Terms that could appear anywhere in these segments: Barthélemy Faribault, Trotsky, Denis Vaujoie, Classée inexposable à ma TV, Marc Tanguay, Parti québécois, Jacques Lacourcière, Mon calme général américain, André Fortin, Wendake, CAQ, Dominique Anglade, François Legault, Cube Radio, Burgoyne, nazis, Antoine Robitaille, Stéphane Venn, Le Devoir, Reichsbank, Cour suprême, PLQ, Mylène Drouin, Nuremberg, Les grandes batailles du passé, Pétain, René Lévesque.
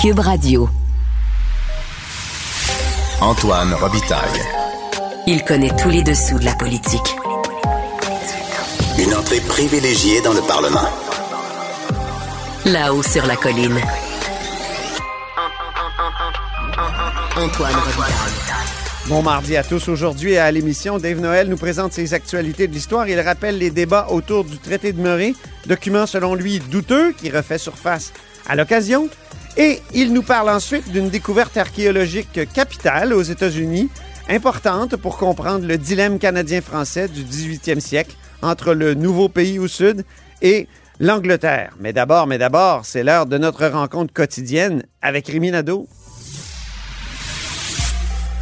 Cube Radio. Antoine Robitaille. Il connaît tous les dessous de la politique. Une entrée privilégiée dans le Parlement. Là-haut sur la colline. Antoine Robitaille. Bon mardi à tous. Aujourd'hui à l'émission, Dave Noël nous présente ses actualités de l'histoire. Il rappelle les débats autour du traité de Murray, document selon lui douteux qui refait surface à l'occasion. Et il nous parle ensuite d'une découverte archéologique capitale aux États-Unis, importante pour comprendre le dilemme canadien-français du 18e siècle entre le nouveau pays au sud et l'Angleterre. Mais d'abord, c'est l'heure de notre rencontre quotidienne avec Rémi Nadeau.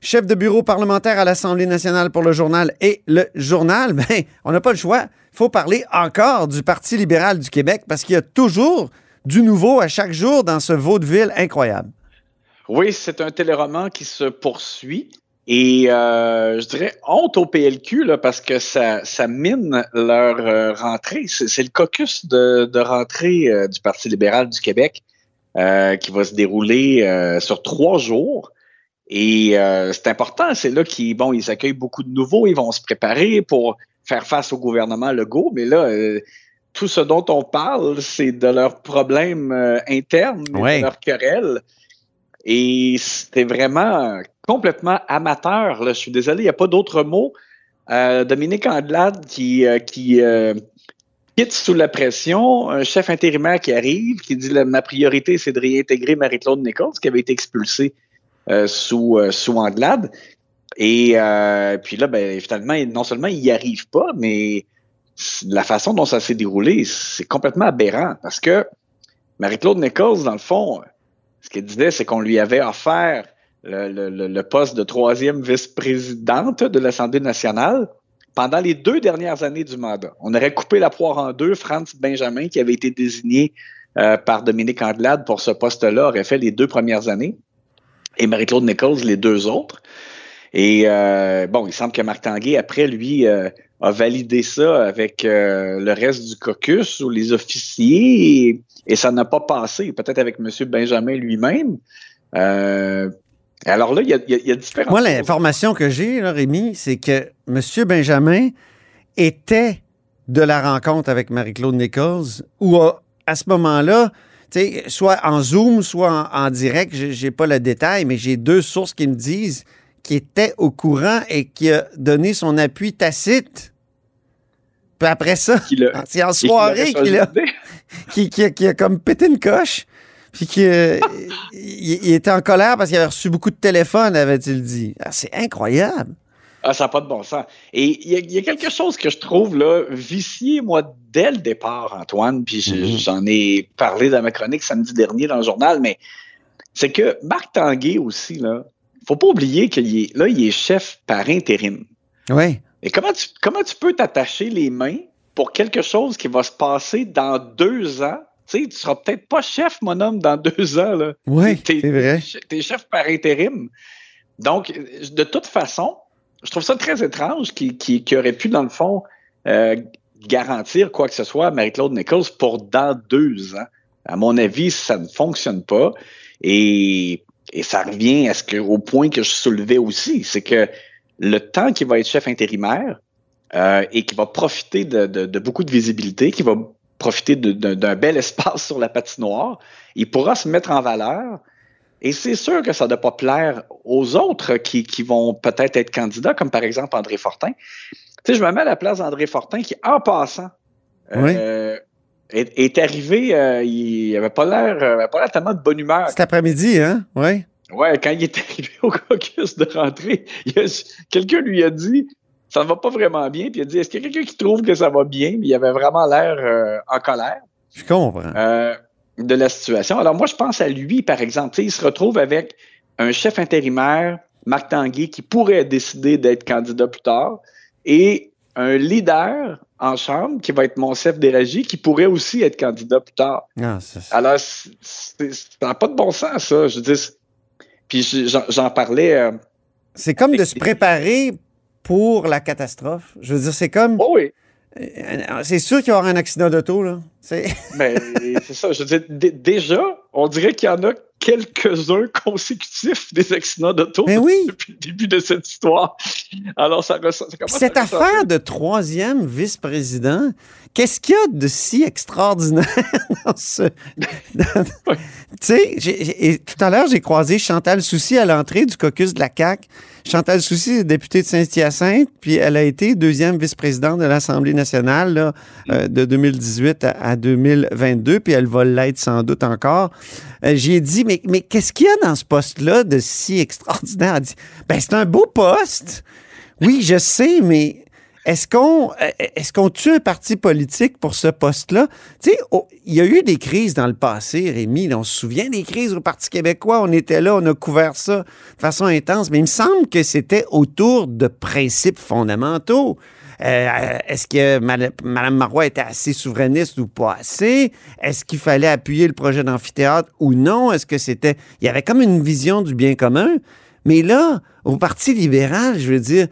Chef de bureau parlementaire à l'Assemblée nationale pour le journal et le journal, on n'a pas le choix. Il faut parler encore du Parti libéral du Québec parce qu'il y a toujours du nouveau à chaque jour dans ce vaudeville incroyable. Oui, c'est un téléroman qui se poursuit et je dirais honte au PLQ là, parce que ça mine leur rentrée. C'est le caucus de rentrée du Parti libéral du Québec qui va se dérouler sur 3 jours. Et c'est important, c'est là qu'ils accueillent beaucoup de nouveaux, ils vont se préparer pour faire face au gouvernement Legault, mais là, tout ce dont on parle, c'est de leurs problèmes internes, de leurs querelles, et c'était vraiment complètement amateur, là. Je suis désolé, il n'y a pas d'autre mot. Dominique Anglade qui quitte sous la pression, un chef intérimaire qui arrive, qui dit « Ma priorité, c'est de réintégrer Marie-Claude Nichols, qui avait été expulsée. » Sous Anglade. Et puis là, finalement, non seulement il n'y arrive pas, mais la façon dont ça s'est déroulé, c'est complètement aberrant. Parce que Marie-Claude Nichols, dans le fond, ce qu'elle disait, c'est qu'on lui avait offert le poste de 3e vice-présidente de l'Assemblée nationale pendant les 2 dernières années du mandat. On aurait coupé la poire en 2. France Benjamin, qui avait été désigné par Dominique Anglade pour ce poste-là, aurait fait les 2 premières années. Et Marie-Claude Nichols, les 2 autres. Et il semble que Marc Tanguay, après, lui, a validé ça avec le reste du caucus ou les officiers, et ça n'a pas passé, peut-être avec M. Benjamin lui-même. Alors là, il y a différentes choses. Moi, l'information que j'ai, là, Rémi, c'est que M. Benjamin était de la rencontre avec Marie-Claude Nichols, où à ce moment-là, t'sais, soit en Zoom, soit en direct, j'ai pas le détail, mais j'ai 2 sources qui me disent qu'il était au courant et qui a donné son appui tacite. Puis après ça, c'est en soirée qu'il a comme pété une coche, puis qu'il était en colère parce qu'il avait reçu beaucoup de téléphones, avait-il dit. Ah, c'est incroyable. Ah, ça n'a pas de bon sens. Et il y a quelque chose que je trouve là, vicié, moi, dès le départ, Antoine, puis j'en ai parlé dans ma chronique samedi dernier dans le journal, mais c'est que Marc Tanguay aussi, là, faut pas oublier qu'il est chef par intérim. Oui. Et comment tu peux t'attacher les mains pour quelque chose qui va se passer dans 2 ans? Tu sais, tu seras peut-être pas chef, mon homme, dans 2 ans. Là. Oui, c'est vrai. T'es chef par intérim. Donc, de toute façon, je trouve ça très étrange qu'il aurait pu, dans le fond, garantir quoi que ce soit à Marie-Claude Nichols pour dans 2 ans. À mon avis, ça ne fonctionne pas. Et ça revient au point que je soulevais aussi, c'est que le temps qu'il va être chef intérimaire et qu'il va profiter de beaucoup de visibilité, qu'il va profiter d'un bel espace sur la patinoire, il pourra se mettre en valeur. Et c'est sûr que ça ne doit pas plaire aux autres qui vont peut-être être candidats, comme par exemple André Fortin. Tu sais, je me mets à la place d'André Fortin qui, en passant, est arrivé, il n'avait pas l'air tellement de bonne humeur. Cet après-midi, hein? Oui. Oui, quand il est arrivé au caucus de rentrée, quelqu'un lui a dit « ça ne va pas vraiment bien », puis il a dit « est-ce qu'il y a quelqu'un qui trouve que ça va bien », mais il avait vraiment l'air en colère. Je comprends. De la situation. Alors moi, je pense à lui, par exemple. T'sais, il se retrouve avec un chef intérimaire, Marc Tanguay, qui pourrait décider d'être candidat plus tard, et un leader en chambre, qui va être Monsef Déragie, qui pourrait aussi être candidat plus tard. Non, alors, ça n'a pas de bon sens, ça. Je dis, puis j'en parlais... c'est comme de se préparer pour la catastrophe. Je veux dire, c'est comme... Oh oui. C'est sûr qu'il y aura un accident d'auto, là. Mais c'est ça, je veux dire, déjà, on dirait qu'il y en a quelques-uns consécutifs des accidents d'auto depuis le début de cette histoire. Alors, cette affaire de troisième vice-président, qu'est-ce qu'il y a de si extraordinaire dans ce... Tu sais, tout à l'heure, j'ai croisé Chantal Soucy à l'entrée du caucus de la CAQ. Chantal Soucy est députée de Saint-Hyacinthe, puis elle a été deuxième vice-présidente de l'Assemblée nationale là, de 2018 à 2022, puis elle va l'être sans doute encore. J'y ai dit, mais qu'est-ce qu'il y a dans ce poste-là de si extraordinaire? Elle dit, ben, c'est un beau poste. Oui, je sais, mais... Est-ce qu'on tue un parti politique pour ce poste-là? Tu sais, il y a eu des crises dans le passé, Rémi. On se souvient des crises au Parti québécois. On était là, on a couvert ça de façon intense. Mais il me semble que c'était autour de principes fondamentaux. Est-ce que Mme Marois était assez souverainiste ou pas assez? Est-ce qu'il fallait appuyer le projet d'amphithéâtre ou non? Est-ce que c'était... Il y avait comme une vision du bien commun. Mais là, au Parti libéral, je veux dire...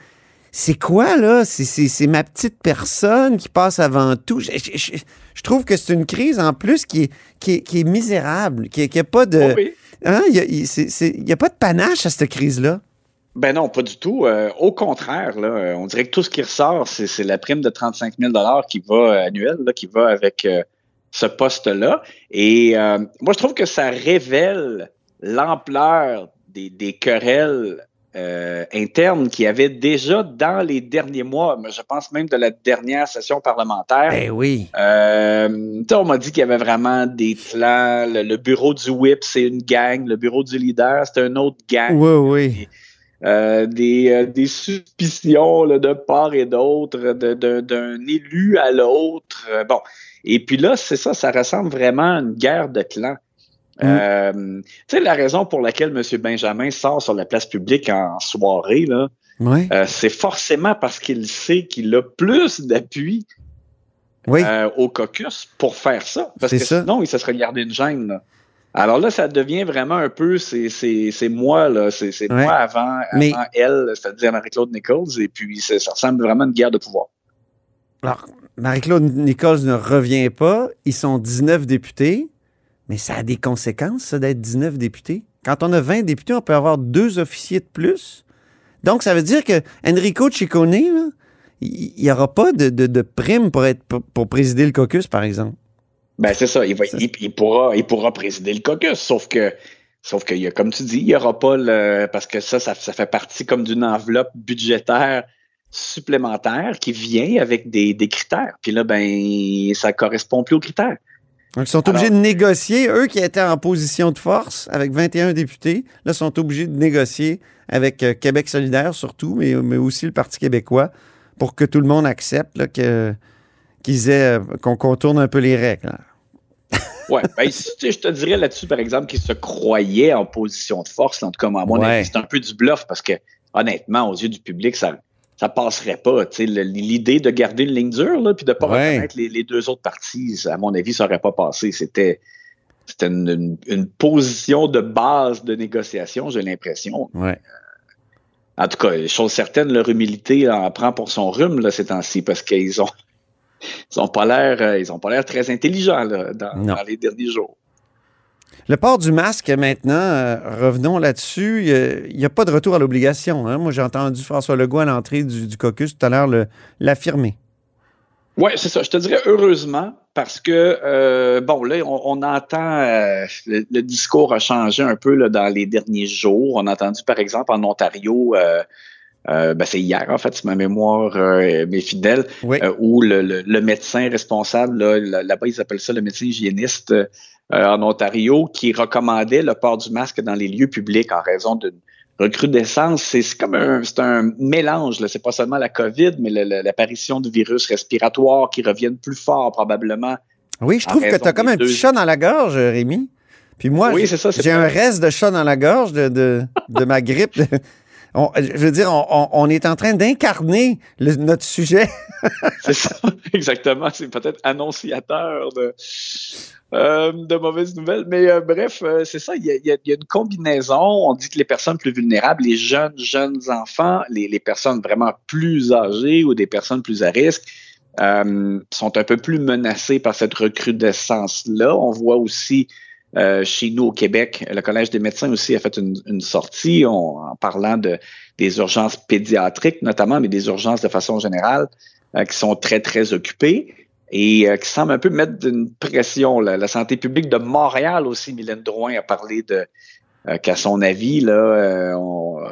C'est quoi, là? C'est ma petite personne qui passe avant tout. Je trouve que c'est une crise, en plus, qui est misérable, qui a pas de... Il y a pas de panache à cette crise-là. Ben non, pas du tout. Au contraire, là, on dirait que tout ce qui ressort, c'est la prime de 35 000 $ qui va avec ce poste-là. Et moi, je trouve que ça révèle l'ampleur des querelles interne qui avait déjà dans les derniers mois, mais je pense même de la dernière session parlementaire. Ben oui. On m'a dit qu'il y avait vraiment des clans. Le bureau du whip, c'est une gang. Le bureau du leader, c'est une autre gang. Oui. Des suspicions là, de part et d'autre, d'un élu à l'autre. Bon. Et puis là, c'est ça, ça ressemble vraiment à une guerre de clans. Tu sais, la raison pour laquelle M. Benjamin sort sur la place publique en soirée, là, c'est forcément parce qu'il sait qu'il a plus d'appui au caucus pour faire ça. Parce que sinon, il se serait gardé une gêne. Là. Alors là, ça devient vraiment un peu c'est moi, là, c'est moi avant elle, c'est-à-dire Marie-Claude Nichols, et puis ça ressemble vraiment à une guerre de pouvoir. Alors, Marie-Claude Nichols ne revient pas. Ils sont 19 députés. Mais ça a des conséquences, ça, d'être 19 députés. Quand on a 20 députés, on peut avoir 2 officiers de plus. Donc, ça veut dire que Enrico Ciccone, là, il n'y aura pas de prime pour présider le caucus, par exemple. Ben, c'est ça. Il pourra présider le caucus, sauf que comme tu dis, il n'y aura pas le... Parce que ça fait partie comme d'une enveloppe budgétaire supplémentaire qui vient avec des critères. Puis là, ben, ça ne correspond plus aux critères. Donc, ils sont obligés de négocier. Eux qui étaient en position de force avec 21 députés, là, sont obligés de négocier avec Québec solidaire surtout, mais aussi le Parti québécois, pour que tout le monde accepte là, qu'on contourne un peu les règles. Oui. Ben, je te dirais là-dessus, par exemple, qu'ils se croyaient en position de force. En tout cas, à mon avis, c'est un peu du bluff parce que, honnêtement, aux yeux du public, ça passerait pas. L'idée de garder une ligne dure là, puis de ne pas reconnaître les 2 autres parties, à mon avis, ça n'aurait pas passé. C'était une position de base de négociation, j'ai l'impression. Ouais. En tout cas, chose certaine, leur humilité en prend pour son rhume là, ces temps-ci, parce qu'ils n'ont pas l'air très intelligents là, dans les derniers jours. Le port du masque, maintenant, revenons là-dessus. Il n'y a pas de retour à l'obligation. Hein? Moi, j'ai entendu François Legault à l'entrée du caucus tout à l'heure l'affirmer. Oui, c'est ça. Je te dirais heureusement parce que, là, on entend le discours a changé un peu là, dans les derniers jours. On a entendu, par exemple, en Ontario... c'est hier, en fait, si ma mémoire est fidèle, où le médecin responsable, là-bas, ils appellent ça le médecin hygiéniste en Ontario, qui recommandait le port du masque dans les lieux publics en raison d'une recrudescence. C'est comme un mélange, là. C'est pas seulement la COVID, mais l'apparition de virus respiratoires qui reviennent plus fort probablement. Oui, je trouve que tu as comme un petit chat dans la gorge, Rémi. Puis moi, oui, j'ai un reste de chat dans la gorge de ma grippe. Je veux dire, on est en train d'incarner notre sujet. C'est ça, exactement. C'est peut-être annonciateur de mauvaises nouvelles. Mais bref, c'est ça, il y a une combinaison. On dit que les personnes plus vulnérables, les jeunes enfants, les personnes vraiment plus âgées ou des personnes plus à risque, sont un peu plus menacées par cette recrudescence-là. On voit aussi chez nous au Québec, le Collège des médecins aussi a fait une sortie en parlant des urgences pédiatriques notamment, mais des urgences de façon générale qui sont très, très occupées et qui semblent un peu mettre une pression. La santé publique de Montréal aussi, Mylène Drouin a parlé qu'à son avis, là,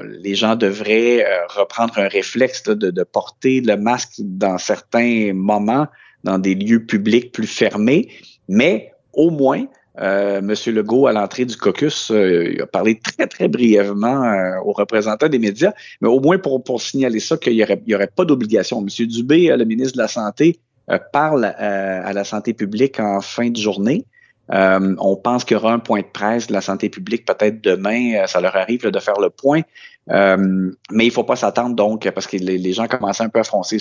les gens devraient reprendre un réflexe là, de porter le masque dans certains moments, dans des lieux publics plus fermés, mais au moins, Monsieur Legault, à l'entrée du caucus, il a parlé très, très brièvement aux représentants des médias, mais au moins pour signaler ça, qu'il n'y aurait pas d'obligation. Monsieur Dubé, le ministre de la Santé, parle à la santé publique en fin de journée. On pense qu'il y aura un point de presse de la santé publique peut-être demain, ça leur arrive là, de faire le point, mais il ne faut pas s'attendre donc, parce que les gens commençaient un peu à froncer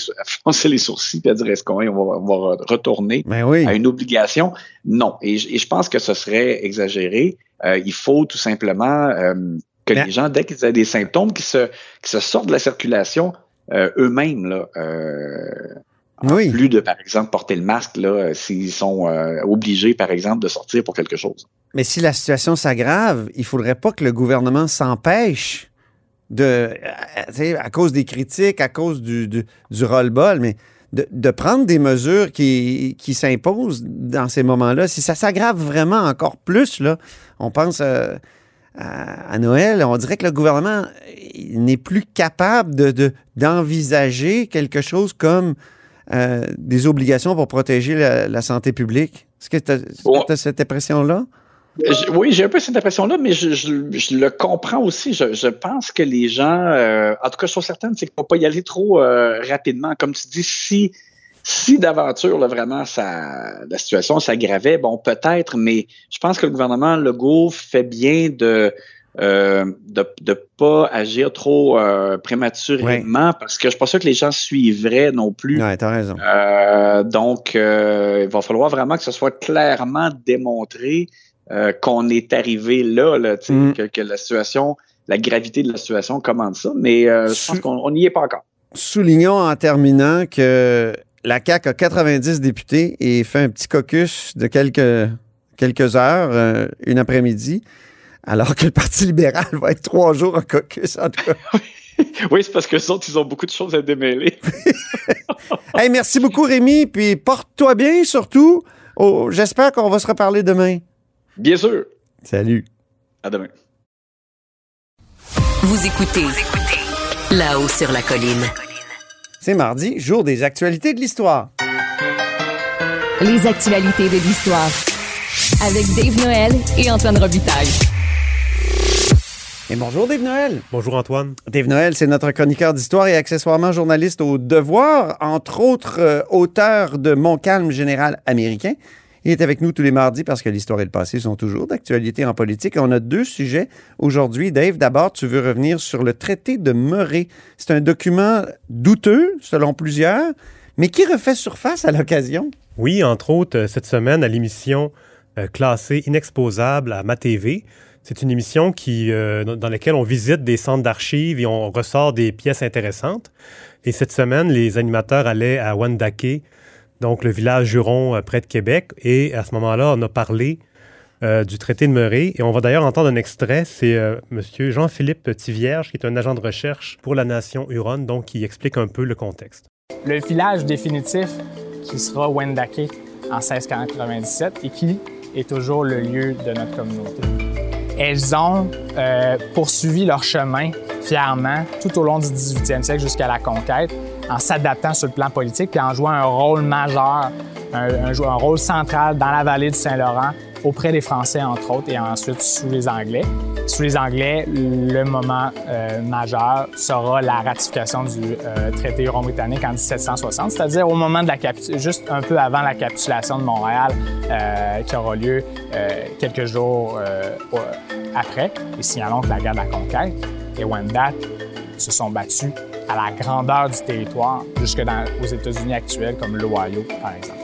les sourcils et à dire est-ce qu'on va retourner à une obligation? Non, et je pense que ce serait exagéré. Il faut tout simplement que les gens, dès qu'ils aient des symptômes, qui se sortent de la circulation eux-mêmes, là, plus de, par exemple, porter le masque là, s'ils sont obligés, par exemple, de sortir pour quelque chose. Mais si la situation s'aggrave, il ne faudrait pas que le gouvernement s'empêche à cause des critiques, à cause du roll-ball, mais de prendre des mesures qui s'imposent dans ces moments-là. Si ça s'aggrave vraiment encore plus, là, on pense à Noël, on dirait que le gouvernement n'est plus capable d'envisager quelque chose comme des obligations pour protéger la santé publique. Est-ce que tu as cette impression-là? Oui, j'ai un peu cette impression-là, mais je le comprends aussi. Je pense que les gens, en tout cas, je suis certaine, c'est qu'il ne faut pas y aller trop rapidement. Comme tu dis, si d'aventure, là, vraiment, la situation s'aggravait, bon, peut-être, mais je pense que le gouvernement Legault fait bien de pas agir trop prématurément, parce que je ne suis pas sûr que les gens suivraient non plus. Ouais, t'as raison. Donc, il va falloir vraiment que ce soit clairement démontré qu'on est arrivé là que la situation, la gravité de la situation commande ça, mais je pense qu'on n'y est pas encore. Soulignons en terminant que la CAQ a 90 députés et fait un petit caucus de quelques heures, une après-midi, alors que le Parti libéral va être 3 jours en caucus, en tout cas. Oui, c'est parce que les autres, ils ont beaucoup de choses à démêler. Hey, merci beaucoup, Rémi, puis porte-toi bien, surtout. Oh, j'espère qu'on va se reparler demain. Bien sûr. Salut. À demain. Vous écoutez Là-haut sur la colline. C'est mardi, jour des actualités de l'histoire. Les actualités de l'histoire. Avec Dave Noël et Antoine Robitaille. Et bonjour Dave Noël. Bonjour Antoine. Dave Noël, c'est notre chroniqueur d'histoire et accessoirement journaliste au Devoir, entre autres auteur de Mon calme général américain. Il est avec nous tous les mardis parce que l'histoire et le passé sont toujours d'actualité en politique. On a 2 sujets aujourd'hui. Dave, d'abord, tu veux revenir sur le traité de Murray. C'est un document douteux, selon plusieurs, mais qui refait surface à l'occasion. Oui, entre autres, cette semaine, à l'émission Classée inexposable à ma TV. C'est une émission dans laquelle on visite des centres d'archives et on ressort des pièces intéressantes. Et cette semaine, les animateurs allaient à Wendake, donc le village Huron près de Québec. Et à ce moment-là, on a parlé du traité de Murray. Et on va d'ailleurs entendre un extrait. C'est M. Jean-Philippe Thivierge, qui est un agent de recherche pour la nation Huron, donc qui explique un peu le contexte. Le village définitif qui sera Wendake en 1697 et qui est toujours le lieu de notre communauté. Elles ont poursuivi leur chemin fièrement tout au long du 18e siècle jusqu'à la conquête, en s'adaptant sur le plan politique et en jouant un rôle majeur, un rôle central dans la vallée du Saint-Laurent, auprès des Français, entre autres, et ensuite sous les Anglais. Sous les Anglais, le moment majeur sera la ratification du traité Huron-Britannique en 1760, c'est-à-dire au moment de la juste un peu avant la capitulation de Montréal qui aura lieu quelques jours après, et signalons que la guerre de la conquête et Wendat se sont battus à la grandeur du territoire jusque aux États-Unis actuels, comme l'Ohio, par exemple.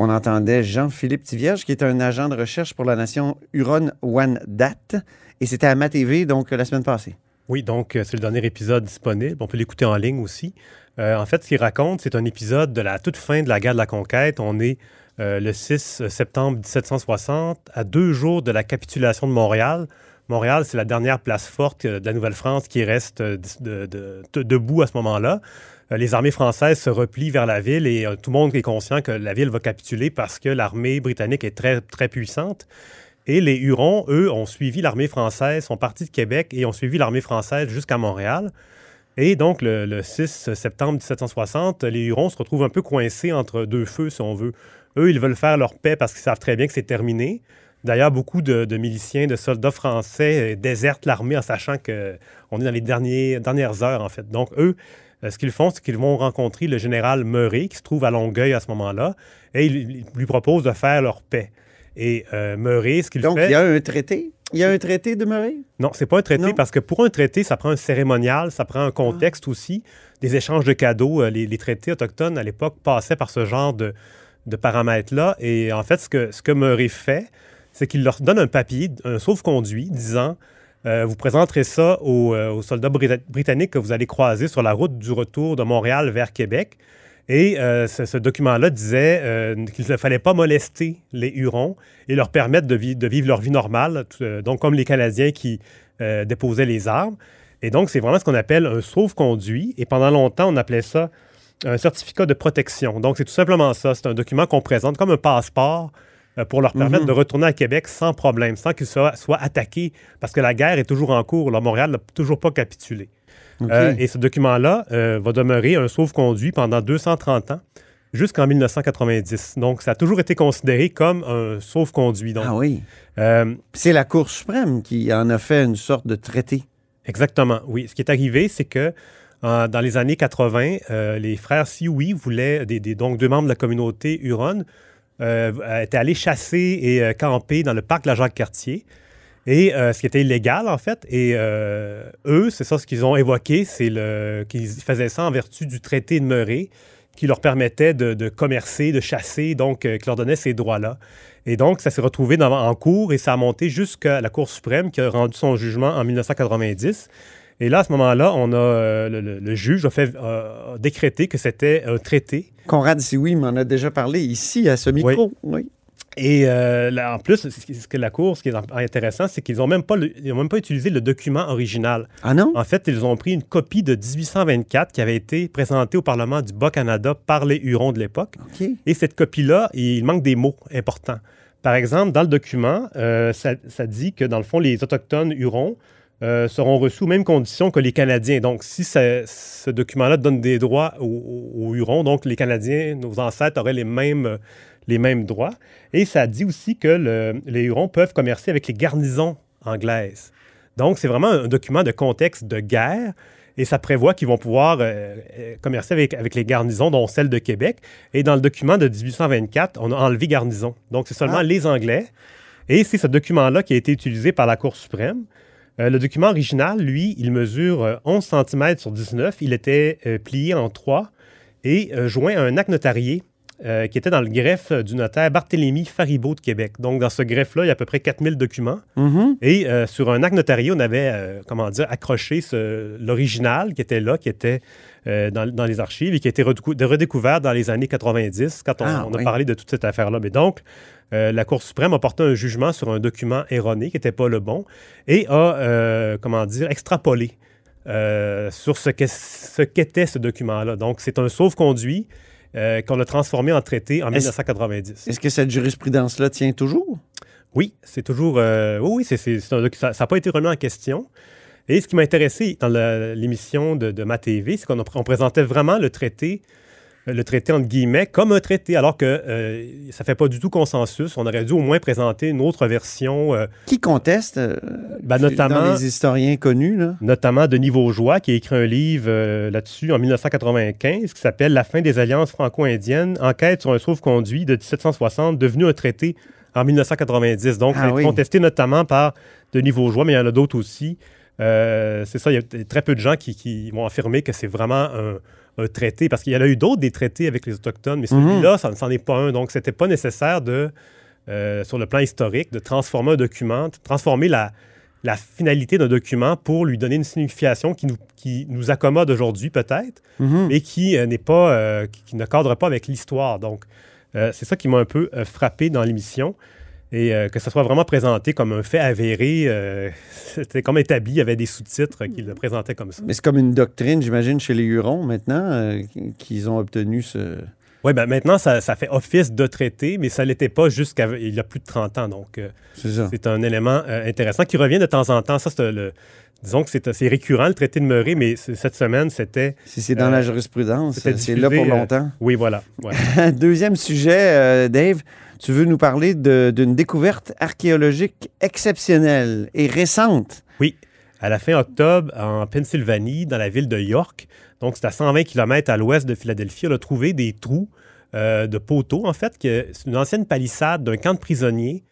On entendait Jean-Philippe Thivierge, qui est un agent de recherche pour la nation Huron-Wendat, et c'était à ma TV, donc, la semaine passée. Oui, donc, c'est le dernier épisode disponible. On peut l'écouter en ligne aussi. En fait, ce qu'il raconte, c'est un épisode de la toute fin de la guerre de la conquête. On est le 6 septembre 1760, à 2 jours de la capitulation de Montréal. Montréal, c'est la dernière place forte de la Nouvelle-France qui reste debout à ce moment-là. Les armées françaises se replient vers la ville et tout le monde est conscient que la ville va capituler parce que l'armée britannique est très, très puissante. Et les Hurons, eux, ont suivi l'armée française, sont partis de Québec et ont suivi l'armée française jusqu'à Montréal. Et donc, le 6 septembre 1760, les Hurons se retrouvent un peu coincés entre deux feux, si on veut. Eux, ils veulent faire leur paix parce qu'ils savent très bien que c'est terminé. D'ailleurs, beaucoup de miliciens, de soldats français désertent l'armée en sachant qu'on est dans les dernières heures, en fait. Donc, eux, ce qu'ils font, c'est qu'ils vont rencontrer le général Murray, qui se trouve à Longueuil à ce moment-là, et il lui propose de faire leur paix. Et Murray, ce qu'il fait... Donc, il y a un traité? Il y a un traité de Murray? Non, c'est pas un traité, parce que pour un traité, ça prend un cérémonial, ça prend un contexte aussi, des échanges de cadeaux. Les traités autochtones, à l'époque, passaient par ce genre de paramètres-là. Et en fait, ce que Murray fait... c'est qu'il leur donne un papier, un sauf-conduit, disant vous présenterez ça aux soldats britanniques que vous allez croiser sur la route du retour de Montréal vers Québec. Et ce document-là disait qu'il ne fallait pas molester les Hurons et leur permettre de vivre leur vie normale, donc comme les Canadiens qui déposaient les armes. Et donc, c'est vraiment ce qu'on appelle un sauf-conduit. Et pendant longtemps, on appelait ça un certificat de protection. Donc, c'est tout simplement ça. C'est un document qu'on présente comme un passeport pour leur permettre de retourner à Québec sans problème, sans qu'ils soient attaqués, parce que la guerre est toujours en cours. Là, Montréal n'a toujours pas capitulé. Okay. Et ce document-là va demeurer un sauve-conduit pendant 230 ans, jusqu'en 1990. Donc, ça a toujours été considéré comme un sauve-conduit. Donc, ah oui. C'est la Cour suprême qui en a fait une sorte de traité. Exactement, oui. Ce qui est arrivé, c'est que dans les années 80, les frères Sioui voulaient, donc deux membres de la communauté Huron, était allé chasser et camper dans le parc de la Jacques-Cartier, et ce qui était illégal, en fait. Et eux, c'est ça ce qu'ils ont évoqué, c'est qu'ils faisaient ça en vertu du traité de Murray, qui leur permettait de commercer, de chasser, donc qui leur donnait ces droits-là. Et donc, ça s'est retrouvé en cours, et ça a monté jusqu'à la Cour suprême, qui a rendu son jugement en 1990. Et là, à ce moment-là, on a le juge a fait décréter que c'était un traité. Conrad Sioui m'en a déjà parlé ici, à ce micro. Oui. Oui. Et là, en plus, ce que la Cour, ce qui est intéressant, c'est qu'ils n'ont même pas utilisé le document original. Ah non? En fait, ils ont pris une copie de 1824 qui avait été présentée au Parlement du Bas-Canada par les Hurons de l'époque. Okay. Et cette copie-là, il manque des mots importants. Par exemple, dans le document, ça dit que, dans le fond, les Autochtones Hurons seront reçus aux mêmes conditions que les Canadiens. Donc, si ce document-là donne des droits aux Hurons, donc les Canadiens, nos ancêtres, auraient les mêmes droits. Et ça dit aussi que les Hurons peuvent commercer avec les garnisons anglaises. Donc, c'est vraiment un document de contexte de guerre, et ça prévoit qu'ils vont pouvoir commercer avec les garnisons, dont celle de Québec. Et dans le document de 1824, on a enlevé garnison. Donc, c'est seulement les Anglais. Et c'est ce document-là qui a été utilisé par la Cour suprême. Le document original, lui, il mesure 11 cm sur 19. Il était plié en 3 et joint à un acte notarié qui était dans le greffe du notaire Barthélemy Faribault de Québec. Donc, dans ce greffe-là, il y a à peu près 4000 documents. Et sur un acte notarié, on avait, accroché l'original qui était là, qui était dans les archives et qui a été redécouvert dans les années 90 quand on a parlé de toute cette affaire-là. Mais donc, la Cour suprême a porté un jugement sur un document erroné qui n'était pas le bon et a, extrapolé sur ce qu'était ce document-là. Donc, c'est un sauve-conduit qu'on a transformé en traité en 1990. Est-ce que cette jurisprudence-là tient toujours? Oui, c'est toujours... oui, ça n'a pas été remis en question. Et ce qui m'a intéressé dans l'émission de ma TV, c'est qu'on présentait vraiment le traité le traité entre guillemets comme un traité, alors que ça ne fait pas du tout consensus. On aurait dû au moins présenter une autre version. Qui conteste notamment, dans les historiens connus, là? Notamment Denis Vaujoie, qui a écrit un livre là-dessus en 1995 qui s'appelle « La fin des alliances franco-indiennes, enquête sur un sauve-conduit de 1760 devenu un traité » en 1990. Donc, ça a été contesté notamment par Denis Vaujoie, mais il y en a d'autres aussi. C'est ça, il y a très peu de gens qui vont affirmer que c'est vraiment un traité, parce qu'il y en a eu d'autres des traités avec les Autochtones, mais celui-là, ça ne s'en est pas un. Donc, c'était pas nécessaire de, sur le plan historique, de transformer un document, de transformer la finalité d'un document pour lui donner une signification qui nous accommode aujourd'hui, peut-être, mais qui ne cadre pas avec l'histoire. Donc, c'est ça qui m'a un peu frappé dans l'émission. Et que ça soit vraiment présenté comme un fait avéré, c'était comme établi, il y avait des sous-titres qui le présentaient comme ça. Mais c'est comme une doctrine, j'imagine, chez les Hurons, maintenant, qu'ils ont obtenu ce... Oui, bien maintenant, ça fait office de traité, mais ça ne l'était pas il y a plus de 30 ans. Donc, c'est un élément intéressant qui revient de temps en temps. Ça, disons que c'est récurrent, le traité de Murray, mais cette semaine, c'était... Si c'est dans la jurisprudence, c'est là pour longtemps. Oui, voilà. Ouais. Deuxième sujet, Dave, tu veux nous parler d'une découverte archéologique exceptionnelle et récente. Oui, à la fin octobre, en Pennsylvanie, dans la ville de York, donc c'est à 120 km à l'ouest de Philadelphie, on a trouvé des trous de poteaux, en fait, c'est une ancienne palissade d'un camp de prisonniers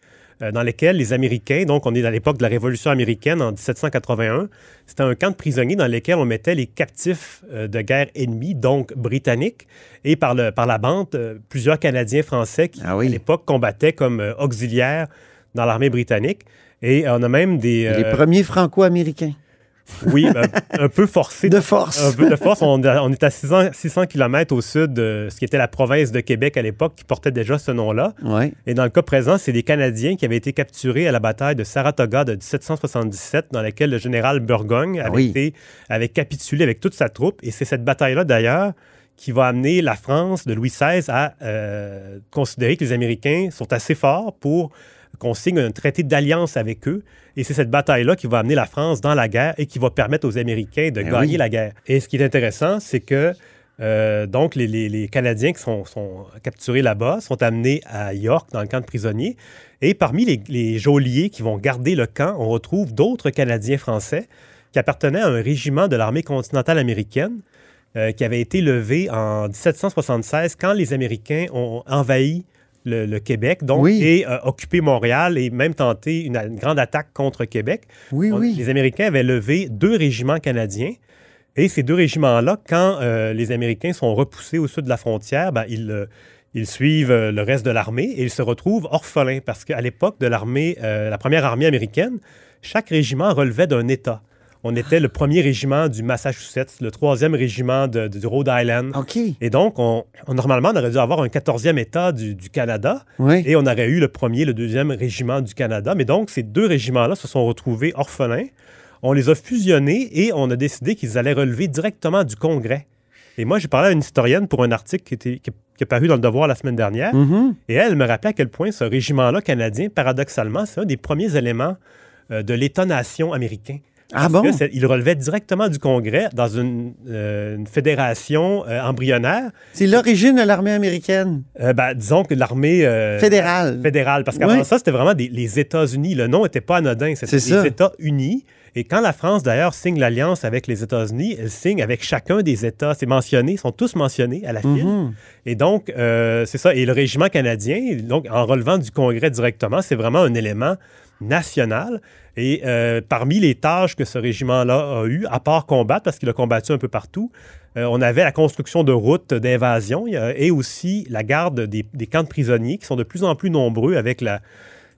dans lesquels les Américains, donc on est à l'époque de la Révolution américaine en 1781, c'était un camp de prisonniers dans lequel on mettait les captifs de guerre ennemis, donc britanniques, et par la bande, plusieurs Canadiens français qui, à l'époque, combattaient comme auxiliaires dans l'armée britannique. Et on a même des... Les premiers franco-américains. Oui, un peu forcé. De force. Un peu de force. On est à 600 km au sud de ce qui était la province de Québec à l'époque, qui portait déjà ce nom-là. Ouais. Et dans le cas présent, c'est des Canadiens qui avaient été capturés à la bataille de Saratoga de 1777, dans laquelle le général Burgoyne avait capitulé avec toute sa troupe. Et c'est cette bataille-là, d'ailleurs, qui va amener la France de Louis XVI à considérer que les Américains sont assez forts pour... qu'on signe un traité d'alliance avec eux. Et c'est cette bataille-là qui va amener la France dans la guerre et qui va permettre aux Américains de gagner la guerre. Et ce qui est intéressant, c'est que donc les Canadiens qui sont capturés là-bas sont amenés à York, dans le camp de prisonniers. Et parmi les geôliers qui vont garder le camp, on retrouve d'autres Canadiens français qui appartenaient à un régiment de l'armée continentale américaine qui avait été levé en 1776 quand les Américains ont envahi le Québec, donc, et occupé Montréal et même tenté une grande attaque contre Québec. Les Américains avaient levé 2 régiments canadiens. Et ces 2 régiments-là, quand les Américains sont repoussés au sud de la frontière, ils suivent le reste de l'armée et ils se retrouvent orphelins. Parce qu'à l'époque de l'armée, la première armée américaine, chaque régiment relevait d'un État. On était le 1er régiment du Massachusetts, le 3e régiment du Rhode Island. Okay. Et donc, normalement, on aurait dû avoir un 14e État du Canada. Oui. Et on aurait eu le 1er, le 2e régiment du Canada. Mais donc, ces 2 régiments-là se sont retrouvés orphelins. On les a fusionnés et on a décidé qu'ils allaient relever directement du Congrès. Et moi, j'ai parlé à une historienne pour un article qui est paru dans Le Devoir la semaine dernière. Et elle me rappelait à quel point ce régiment-là canadien, paradoxalement, c'est un des premiers éléments de l'État-nation américain. Ah bon? Il relevait directement du Congrès dans une fédération embryonnaire. C'est l'origine de l'armée américaine. Disons que l'armée... Fédérale. Parce qu'avant ça, c'était vraiment les États-Unis. Le nom n'était pas anodin. C'était les États-Unis. Et quand la France, d'ailleurs, signe l'alliance avec les États-Unis, elle signe avec chacun des États. C'est mentionné. Ils sont tous mentionnés à la file. Et donc, c'est ça. Et le régiment canadien, donc, en relevant du Congrès directement, c'est vraiment un élément... national. Et parmi les tâches que ce régiment-là a eues, à part combattre, parce qu'il a combattu un peu partout, on avait la construction de routes d'invasion et aussi la garde des camps de prisonniers qui sont de plus en plus nombreux avec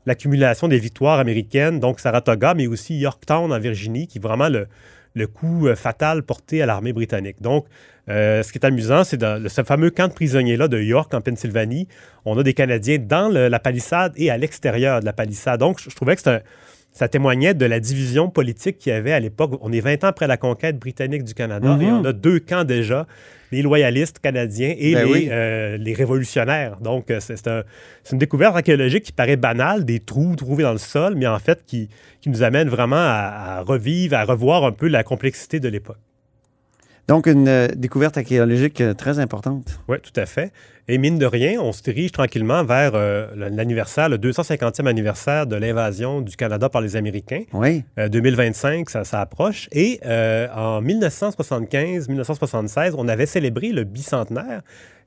l'accumulation des victoires américaines, donc Saratoga, mais aussi Yorktown en Virginie, qui est vraiment le coup fatal porté à l'armée britannique. Donc, ce qui est amusant, c'est dans ce fameux camp de prisonniers-là de York, en Pennsylvanie, on a des Canadiens dans la palissade et à l'extérieur de la palissade. Donc, je trouvais que ça témoignait de la division politique qu'il y avait à l'époque. On est 20 ans après la conquête britannique du Canada et on a 2 camps déjà, les loyalistes canadiens et les révolutionnaires. Donc, c'est une découverte archéologique qui paraît banale, des trous trouvés dans le sol, mais en fait qui nous amène vraiment à revoir un peu la complexité de l'époque. Donc, une découverte archéologique très importante. Oui, tout à fait. Et mine de rien, on se dirige tranquillement vers l'anniversaire, le 250e anniversaire de l'invasion du Canada par les Américains. Oui. 2025, ça approche. Et en 1975-1976, on avait célébré le bicentenaire.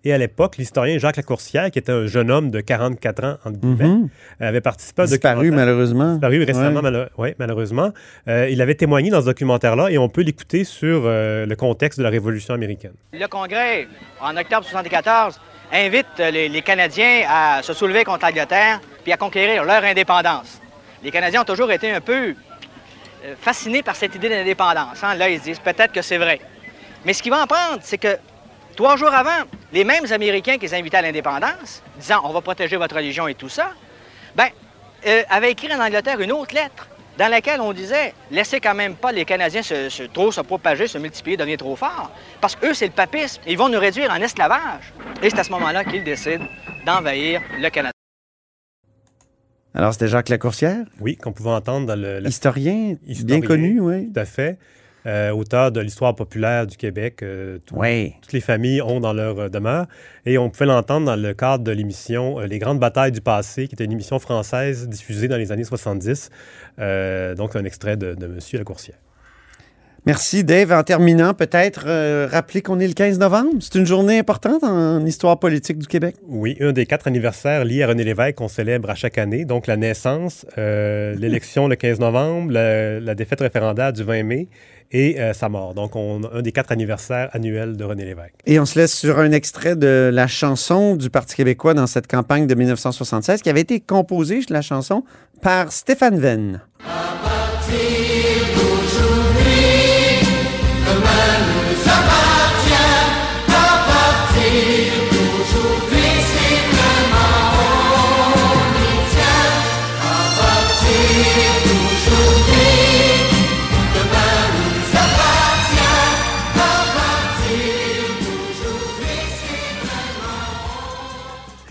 Et à l'époque, l'historien Jacques Lacourcière, qui était un jeune homme de 44 ans, entre guillemets, avait participé à... Disparu, malheureusement. Disparu récemment, oui, malheureusement. Il avait témoigné dans ce documentaire-là et on peut l'écouter sur le contexte de la Révolution américaine. Le Congrès, en octobre 1974, invite les Canadiens à se soulever contre l'Angleterre puis à conquérir leur indépendance. Les Canadiens ont toujours été un peu fascinés par cette idée d'indépendance. Hein. Là, ils se disent peut-être que c'est vrai. Mais ce qu'ils vont apprendre, c'est que 3 jours avant, les mêmes Américains qui les invitaient à l'indépendance, disant « on va protéger votre religion et tout ça », bien, avaient écrit en Angleterre une autre lettre dans laquelle on disait « laissez quand même pas les Canadiens trop se propager, se multiplier, devenir trop forts, parce qu'eux, c'est le papisme, ils vont nous réduire en esclavage ». Et c'est à ce moment-là qu'ils décident d'envahir le Canada. Alors, c'était Jacques Lacourcière? Oui, qu'on pouvait entendre dans le... Historien bien connu, oui. Tout à fait. Auteur de l'histoire populaire du Québec. Toutes les familles ont dans leur demeure. Et on pouvait l'entendre dans le cadre de l'émission Les Grandes Batailles du Passé, qui était une émission française diffusée dans les années 70. Donc, un extrait de M. Lacourcière. Merci, Dave. En terminant, peut-être rappeler qu'on est le 15 novembre. C'est une journée importante en histoire politique du Québec. Oui, un des 4 anniversaires liés à René Lévesque qu'on célèbre à chaque année. Donc, la naissance, l'élection le 15 novembre, la défaite référendaire du 20 mai. Et sa mort. Donc, on a un des 4 anniversaires annuels de René Lévesque. Et on se laisse sur un extrait de la chanson du Parti québécois dans cette campagne de 1976 qui avait été composée, la chanson, par Stéphane Venn.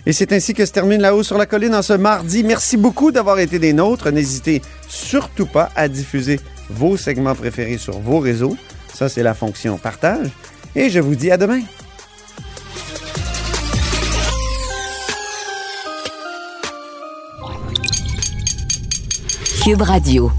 Et c'est ainsi que se termine La Haut sur la colline en ce mardi. Merci beaucoup d'avoir été des nôtres. N'hésitez surtout pas à diffuser vos segments préférés sur vos réseaux. Ça, c'est la fonction partage. Et je vous dis à demain. Cube Radio.